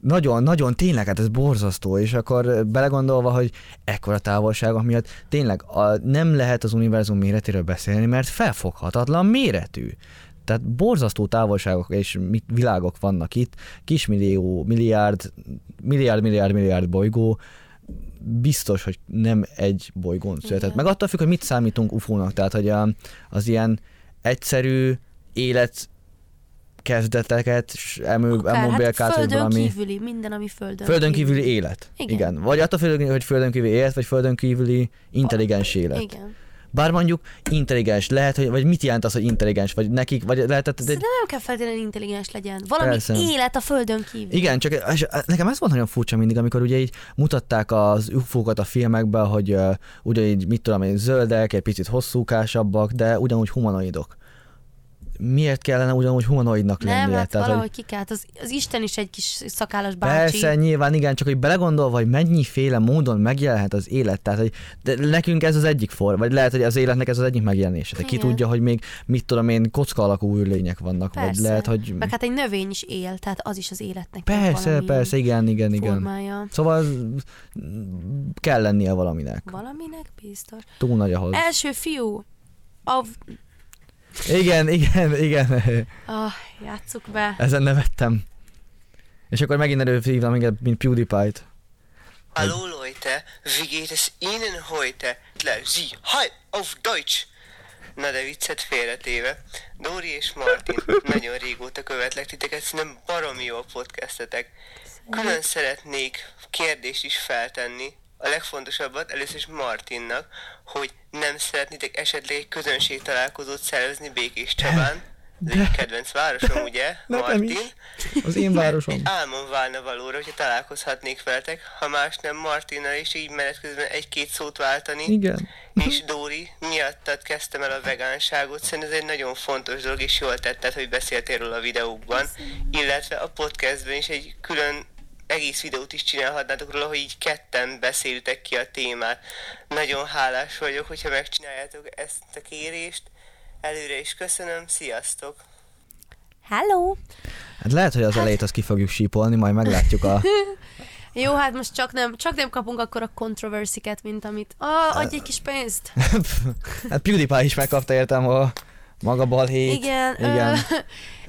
Nagyon, nagyon, tényleg, hát ez borzasztó, és akkor belegondolva, hogy ekkora távolságok miatt tényleg a, nem lehet az univerzum méretéről beszélni, mert felfoghatatlan méretű. Tehát borzasztó távolságok és világok vannak itt, kismillió, milliárd, milliárd, milliárd, milliárd bolygó, biztos, hogy nem egy bolygón született. Meg attól függ, hogy mit számítunk ufónak, tehát hogy az ilyen egyszerű élet kezdeteket, elmúlkát, hát vagy valami... Földön kívüli, minden, ami földön Földön kívüli élet, igen. igen. Vagy attól függ, hogy földön kívüli élet, vagy földön kívüli intelligens élet. Igen. Bár mondjuk intelligens lehet, hogy, vagy mit jelent az, hogy intelligens, vagy nekik, vagy lehetett... Egy... nem kell feltétlenül intelligens legyen. Valami persze. Élet a földön kívül. Igen, csak nekem ez volt nagyon furcsa mindig, amikor ugye így mutatták az ufókat a filmekben, hogy uh, ugyanígy, mit tudom én, zöldek, egy picit hosszúkásabbak, de ugyanúgy humanoidok. Miért kellene ugyanúgy humanoidnak lennie? Nem, hát tehát, valahogy hogy... kikált. Az, az Isten is egy kis szakállas bácsi. Persze, nyilván, igen, csak hogy belegondolva, hogy mennyiféle módon megjelenhet az élet. Tehát, hogy de nekünk ez az egyik forma, vagy lehet, hogy az életnek ez az egyik megjelenése. De ki tudja, hogy még, mit tudom én, kocka alakú űrlények vannak. Persze. Vagy lehet, hogy... Meg hát egy növény is él, tehát az is az életnek. Persze, persze, igen, igen, igen. Formája. Szóval kell lennie valaminek. Valaminek biztos. Túl nagy ahhoz. Első fiú. A... Igen, igen, igen. Ah, játsszuk be. Ezen nevettem. És akkor megint előhívnám minket, mint PewDiePie-t. Hallo Leute, wie geht es Ihnen heute? Sie, hi, auf Deutsch! Na de viccet félretéve. Dóri és Martin, nagyon régóta követlek titeket, szerintem baromi jó a podcastetek. Külön szeretnék kérdést is feltenni. A legfontosabbat először is Martinnak, hogy nem szeretnétek esetleg egy közönség találkozót szervezni Békés Csabán. Ez egy kedvenc városom, ugye, Martin? Az én városom. Egy álmom válna valóra, hogyha találkozhatnék veletek, ha más nem Martinnal, és így menet közben egy-két szót váltani. Igen. És Dóri, miattad kezdtem el a vegánságot, szerintem ez egy nagyon fontos dolog, és jól tetted, hogy beszéltél róla a videókban, illetve a podcastben is egy külön egész videót is csinálhatnátok róla, hogy így ketten beszéltek ki a témát. Nagyon hálás vagyok, hogyha megcsináljátok ezt a kérést. Előre is köszönöm, sziasztok! Hello! Hát lehet, hogy az elejét azt ki fogjuk sípolni, majd meglátjuk a... Jó, hát most csak nem, csak nem kapunk akkor a controversiket, mint amit... Ah, adj egy kis pénzt! Hát PewDiePie is megkapta, értem, a maga balhét. Igen. Igen.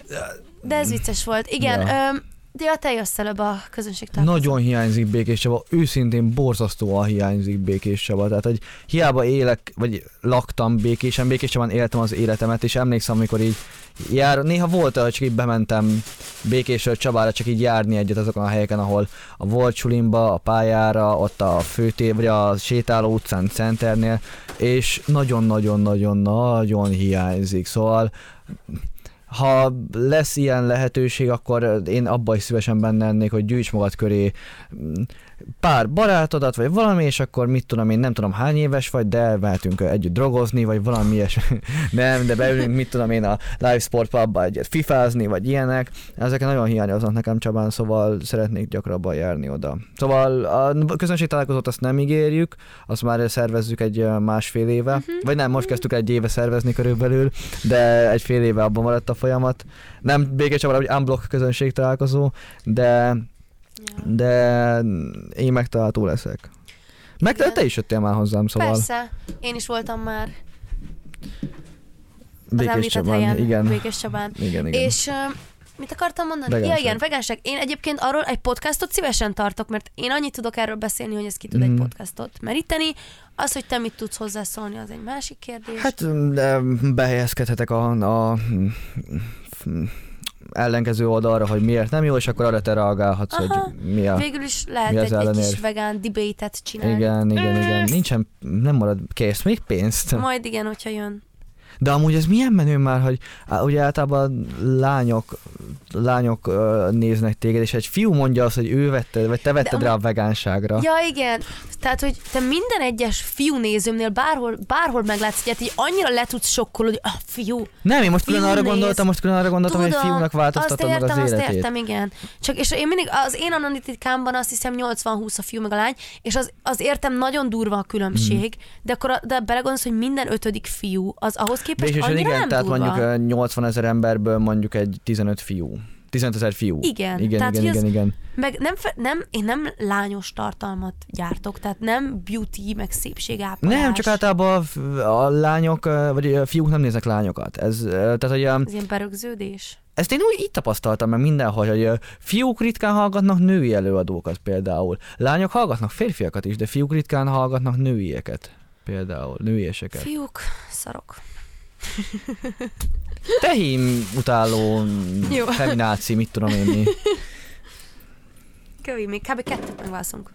Ö... De ez vicces volt. Igen. Ja. Ö... De a te jössz előbb a közönségtárcába. Nagyon hiányzik Békés Csaba, őszintén borzasztóan hiányzik Békés Csaba. Tehát, hogy hiába élek, vagy laktam Békésen, Békés Csabán éltem az életemet, és emlékszem, amikor így jár, néha volt, hogy csak így bementem Békésről Csabára, csak így járni egyet azokon a helyeken, ahol a volt sulimba, a pályára, ott a főtér, vagy a sétáló utcán, centernél, és nagyon-nagyon-nagyon-nagyon hiányzik, szóval... Ha lesz ilyen lehetőség, akkor én abba is szívesen benne lennék, hogy gyűjts magad köré pár barátodat, vagy valami, és akkor mit tudom én, nem tudom hány éves vagy, de elmehetünk együtt drogozni, vagy valami ilyesmi. Nem, de beülünk, mit tudom én, a Live Sport Pubba egyet fifázni, vagy ilyenek. Ezek nagyon hiányoznak nekem Csabán, szóval szeretnék gyakrabban járni oda. Szóval a közönség találkozót azt nem ígérjük, azt már szervezzük egy másfél éve, uh-huh. vagy nem, most kezdtük egy éve szervezni körülbelül, de egy fél éve abban maradt a folyamat. Nem Békés Csabára, hogy unblock közönség találkozó, de... Ja. De én megtalálható leszek. Meg te is jöttél már hozzám, szóval. Persze, én is voltam már. Békés Csabán, igen. Békés Csabán. Igen, igen. És uh, mit akartam mondani? Vegánság. Ja, igen, vegánság. Én egyébként arról egy podcastot szívesen tartok, mert én annyit tudok erről beszélni, hogy ez ki tud mm. egy podcastot meríteni. Az, hogy te mit tudsz hozzászólni, az egy másik kérdés. Hát behelyezkedhetek a... a... ellenkező oldalra, hogy miért nem jó, és akkor arra te reagálhatsz, aha, hogy mi a... Végül is lehet egy, egy kis vegán debate-et csinálni. Igen, igen, igen. Nincsen, nem marad, kérsz még pénzt? Majd igen, hogyha jön. De amúgy ez milyen menő már, hogy ugye általában lányok, lányok néznek téged, és egy fiú mondja azt, hogy ő vette, vagy te vetted rá a vegánságra. Ja, igen. Tehát, hogy te minden egyes fiú nézőmnél bárhol, bárhol meglátsz egyet, így annyira le tudsz sokkolni, hogy ah, fiú. Nem, én most külön arra gondoltam, most külön arra gondoltam, tudom, hogy egy fiúnak változtatod meg az életét. Azt értem, azt értem, igen. Csak, és én mindig az én analitikámban azt hiszem nyolcvan húsz a fiú meg a lány, és az, az értem nagyon durva a különbség, hmm. de akkor de belegondolsz, hogy minden ötödik fiú, az ahhoz képest és annyira igen, nem tehát durva. Mondjuk nyolcvanezer emberből mondjuk egy tizenöt fiú. tizenötezer fiú. Igen, igen, tehát igen, igen, igen. Meg nem, nem, én nem lányos tartalmat gyártok, tehát nem beauty, meg szépségápolás. Nem, csak általában a lányok, vagy a fiúk nem néznek lányokat. Ez, tehát, hogy a, ez ilyen berögződés. Ezt én úgy így tapasztaltam meg mindenhol, hogy fiúk ritkán hallgatnak női előadókat például. Lányok hallgatnak férfiakat is, de fiúk ritkán hallgatnak nőieket például, nőieseket. Fiúk szarok. Tehím utáló femináci, mit tudom én mi. Kövi, még kb. Kettőt megválaszolunk.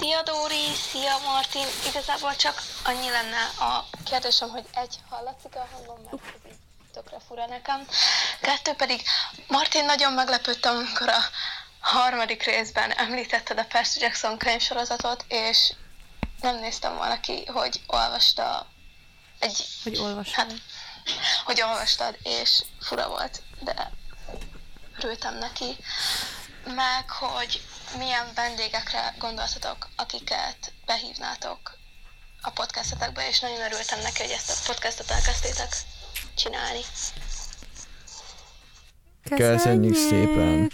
Szia Dóri, szia Martin. Igazából csak annyi lenne a kérdésem, hogy egy, hallatszik a hangom, mert ez így tökre fura nekem. Kettő pedig, Martin, nagyon meglepődtem, amikor a harmadik részben említetted a Percy Jackson könyvsorozatot, és nem néztem volna ki, hogy olvasta Egy, hogy olvastad. Hát, hogy olvastad, és fura volt, de örültem neki. Meg, hogy milyen vendégekre gondoltatok, akiket behívnátok a podcastetekbe, és nagyon örültem neki, hogy ezt a podcastot elkezdtétek csinálni. Köszönjük szépen!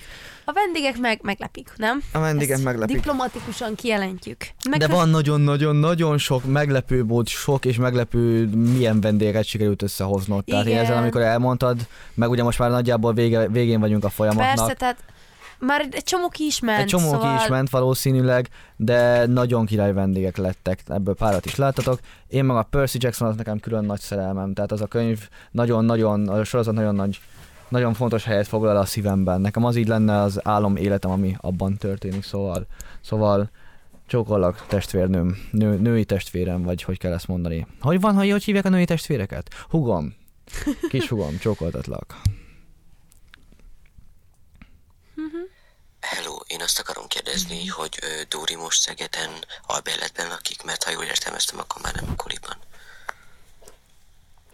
A vendégek meg, meglepik, nem? A vendégek ezt meglepik. Diplomatikusan kijelentjük. Meg De van nagyon-nagyon-nagyon sok meglepő volt, sok és meglepő milyen vendégeket sikerült összehoznod. Igen. Tehát én ezzel, amikor elmondtad, meg ugye most már nagyjából vége, végén vagyunk a folyamatnak. Persze, tehát már egy csomó ki is ment. Egy csomó szóval... ki is ment valószínűleg, de nagyon király vendégek lettek, ebből párat is láttatok. Én meg a Percy Jackson az nekem külön nagy szerelmem, tehát az a könyv nagyon-nagyon, a sorozat nagyon nagy Nagyon fontos helyet foglal a szívemben. Nekem az így lenne az álom életem, ami abban történik, szóval, szóval csókollak testvérnőm, nő, női testvérem, vagy hogy kell ezt mondani. Hogy van, hogy hogy hívják a női testvéreket? Hugom. Kis hugom, csókoltatlak. Hello, én azt akarom kérdezni, hogy Dóri most Szegeden albérletben lakik, mert ha jól értelmeztem, akkor már nem akkoriban.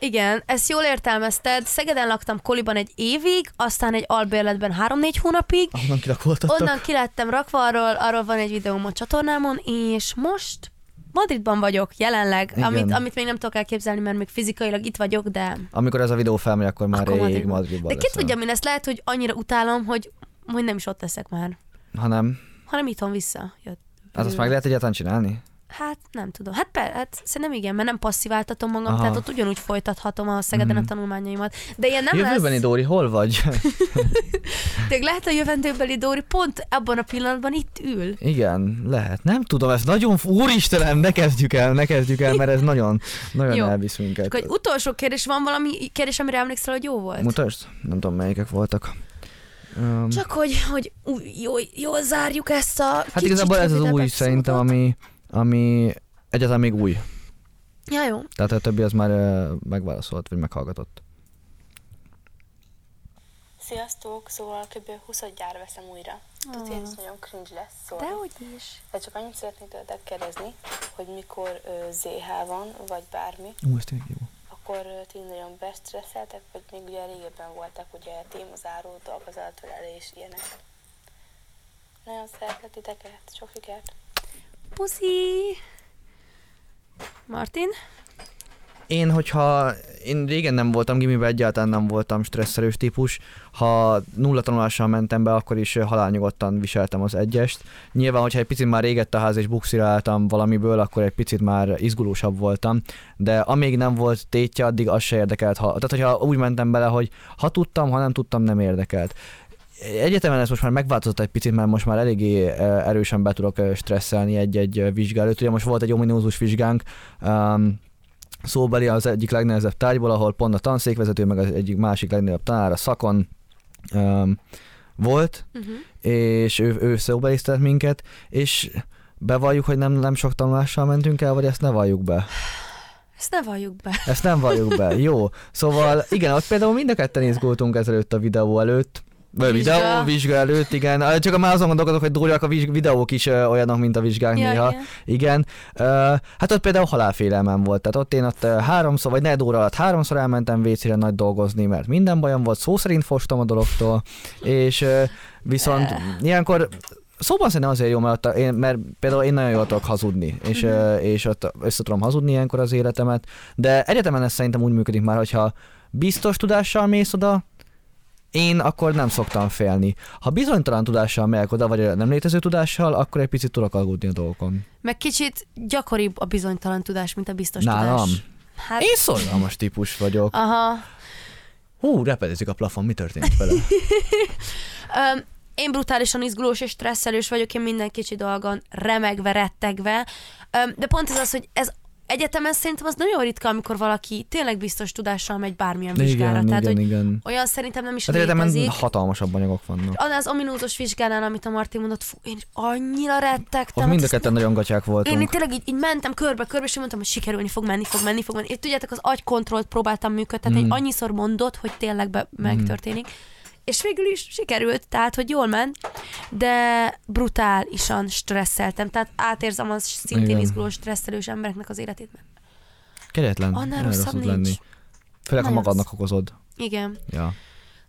Igen, ezt jól értelmezted. Szegeden laktam koliban egy évig, aztán egy albérletben három-négy hónapig. Onnan kilakoltattak. Onnan kilettem rakva, arról, arról van egy videóm a csatornámon, és most Madridban vagyok jelenleg, amit, amit még nem tudok elképzelni, mert még fizikailag itt vagyok, de... Amikor ez a videó felmegy, akkor már akkor rég Madridban, Madridban de ki leszem. Tudja, mi lesz? Lehet, hogy annyira utálom, hogy, hogy nem is ott leszek már. Ha nem? Ha nem itthon vissza. Jött. Hát azt meg lehet egyáltalán csinálni? Hát nem tudom. Hát, per, hát szerintem igen, mert nem passziváltatom magam, aha, tehát ott ugyanúgy folytathatom a Szegeden mm-hmm. a tanulmányaimat. De ilyen nem jövőbeni lesz... Jövőbeni Dóri, hol vagy? Tényleg lehet, a jövendőbeli Dóri pont abban a pillanatban itt ül. Igen, lehet. Nem tudom, ez nagyon... Úristenem, ne kezdjük el, ne kezdjük el, mert ez nagyon, nagyon elvisz minket. Csak egy utolsó kérdés, van valami kérdés, amire emlékszel, hogy jó volt? Mutasd? Nem tudom, melyikek voltak. Um, Csak hogy, hogy új, jól, jól zárjuk ezt a... Hát igazából ez az új szerintem, ami... ami egyáltalán még új. Ja, jó. Tehát a többi az már uh, megválaszolt, vagy meghallgatott. Sziasztok! Szóval kb. húsz gyár veszem újra. Oh. Tudod, hogy ez nagyon cringe lesz, szóval. Dehogy is. De csak annyit szeretnék tőletek kérdezni, hogy mikor uh, zé há van, vagy bármi. Ú, ez tényleg jó. Akkor uh, ti nagyon bestresszeltek, vagy még ugye régebben voltak, ugye témazáró, dolgozatölelés és ilyenek. Nagyon szeretlek titeket, sok sikert! Puszi! Martin? Én, hogyha... Én régen nem voltam gimiben, egyáltalán nem voltam stresszelős típus. Ha nulla tanulással mentem be, akkor is halálnyugodtan viseltem az egyest. Nyilván, hogyha egy picit már régett a ház és bukszira álltam valamiből, akkor egy picit már izgulósabb voltam. De amíg nem volt tétje, addig az se érdekelt. Ha, tehát, hogyha úgy mentem bele, hogy ha tudtam, ha nem tudtam, nem érdekelt. Egyetemen ez most már megváltozott egy picit, mert most már eléggé erősen be tudok stresszelni egy-egy vizsgálót. Ugye most volt egy ominózus vizsgánk, um, szóbeli az egyik legnehezebb tárgyból, ahol pont a tanszékvezető, meg az egyik másik legnehezebb tanár a szakon um, volt, uh-huh. és ő, ő szóbelisztelt minket, és bevalljuk, hogy nem, nem sok tanulással mentünk el, vagy ezt ne valljuk be? Ezt nem valljuk be. Ezt nem valljuk be, jó. Szóval igen, ott például mind a ketten izgultunk ezelőtt a videó előtt, Vizsga. Videó, vizsga előtt, igen. Csak már azon gondolkodok, hogy durják a videók is olyanok, mint a vizsgák ja, néha. Igen. igen. Hát ott például halálfélelmem volt. Tehát ott én ott háromszor, vagy negyed óra alatt háromszor elmentem vécére nagy dolgozni, mert minden bajom volt, szó szerint fostam a dologtól. És viszont ilyenkor... Szóban szerintem azért jó, mert, én, mert például én nagyon jól tudok hazudni, és, mm. és ott össze tudom hazudni ilyenkor az életemet. De egyetemen ez szerintem úgy működik már, hogyha biztos tudással mész oda, én akkor nem szoktam félni. Ha bizonytalan tudással megyek oda, vagy nem létező tudással, akkor egy picit tudok aggódni a dolgokon. Meg kicsit gyakoribb a bizonytalan tudás, mint a biztos Nálam. tudás. Nálam. Hát... Én szorgalmas típus vagyok. Aha. Hú, repedezik a plafon, mi történt vele? um, én brutálisan izgulós és stresszelős vagyok, én minden kicsi dolgon remegve, rettegve. Um, de pont ez az, hogy ez egyetemen szerintem az nagyon ritka, amikor valaki tényleg biztos tudással megy bármilyen igen, vizsgára. Igen, tehát, hogy igen. Olyan szerintem nem is hát létezik. Egyetemen hatalmasabb anyagok vannak. Annál az ominózus vizsgánál, amit a Martin mondott, fú, én annyira rettegtem. Ott mind a ketten nagyon gatyák voltunk. Én, én tényleg így, így mentem körbe-körbe, és mondtam, hogy sikerülni fog menni, fog menni, fog menni. Én tudjátok, az agykontrollt próbáltam működtetni, mm. egy annyiszor mondott, hogy tényleg be- megtörténik. Mm. És végül is sikerült, tehát, hogy jól ment, de brutálisan stresszeltem, tehát átérzem a szintén izgulós, stresszelős embereknek az életét. Kegyetlen, annál rosszabb lenni. Főleg, ha magadnak rossz. Okozod. Igen. Ja.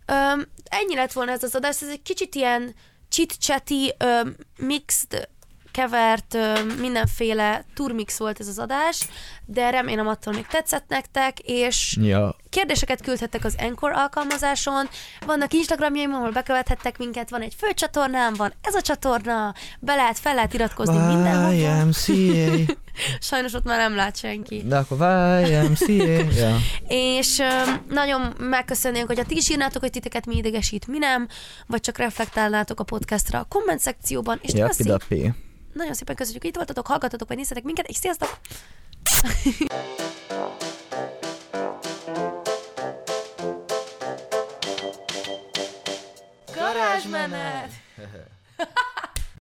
Öm, ennyi lett volna ez az adás, ez egy kicsit ilyen chit-chati, öm, mixed, kevert, öm, mindenféle turmix volt ez az adás, de remélem attól még tetszett nektek, és... Ja. Kérdéseket küldhettek az Encore alkalmazáson, vannak Instagramjaim, ahol bekövethettek minket, van egy főcsatornám, van ez a csatorna, be lehet, fel lehet iratkozni mindenhol. Sajnos ott már nem lát senki. De akkor Y M C A. Ja. És um, nagyon megköszönnénk, hogy a ti is írnátok, hogy titeket mi idegesít, mi nem, vagy csak reflektálnátok a podcastra a komment szekcióban, és ja, szép, nagyon szépen köszönjük, hogy itt voltatok, hallgatatok, vagy nézzetek minket, és sziasztok! Garázsmenet!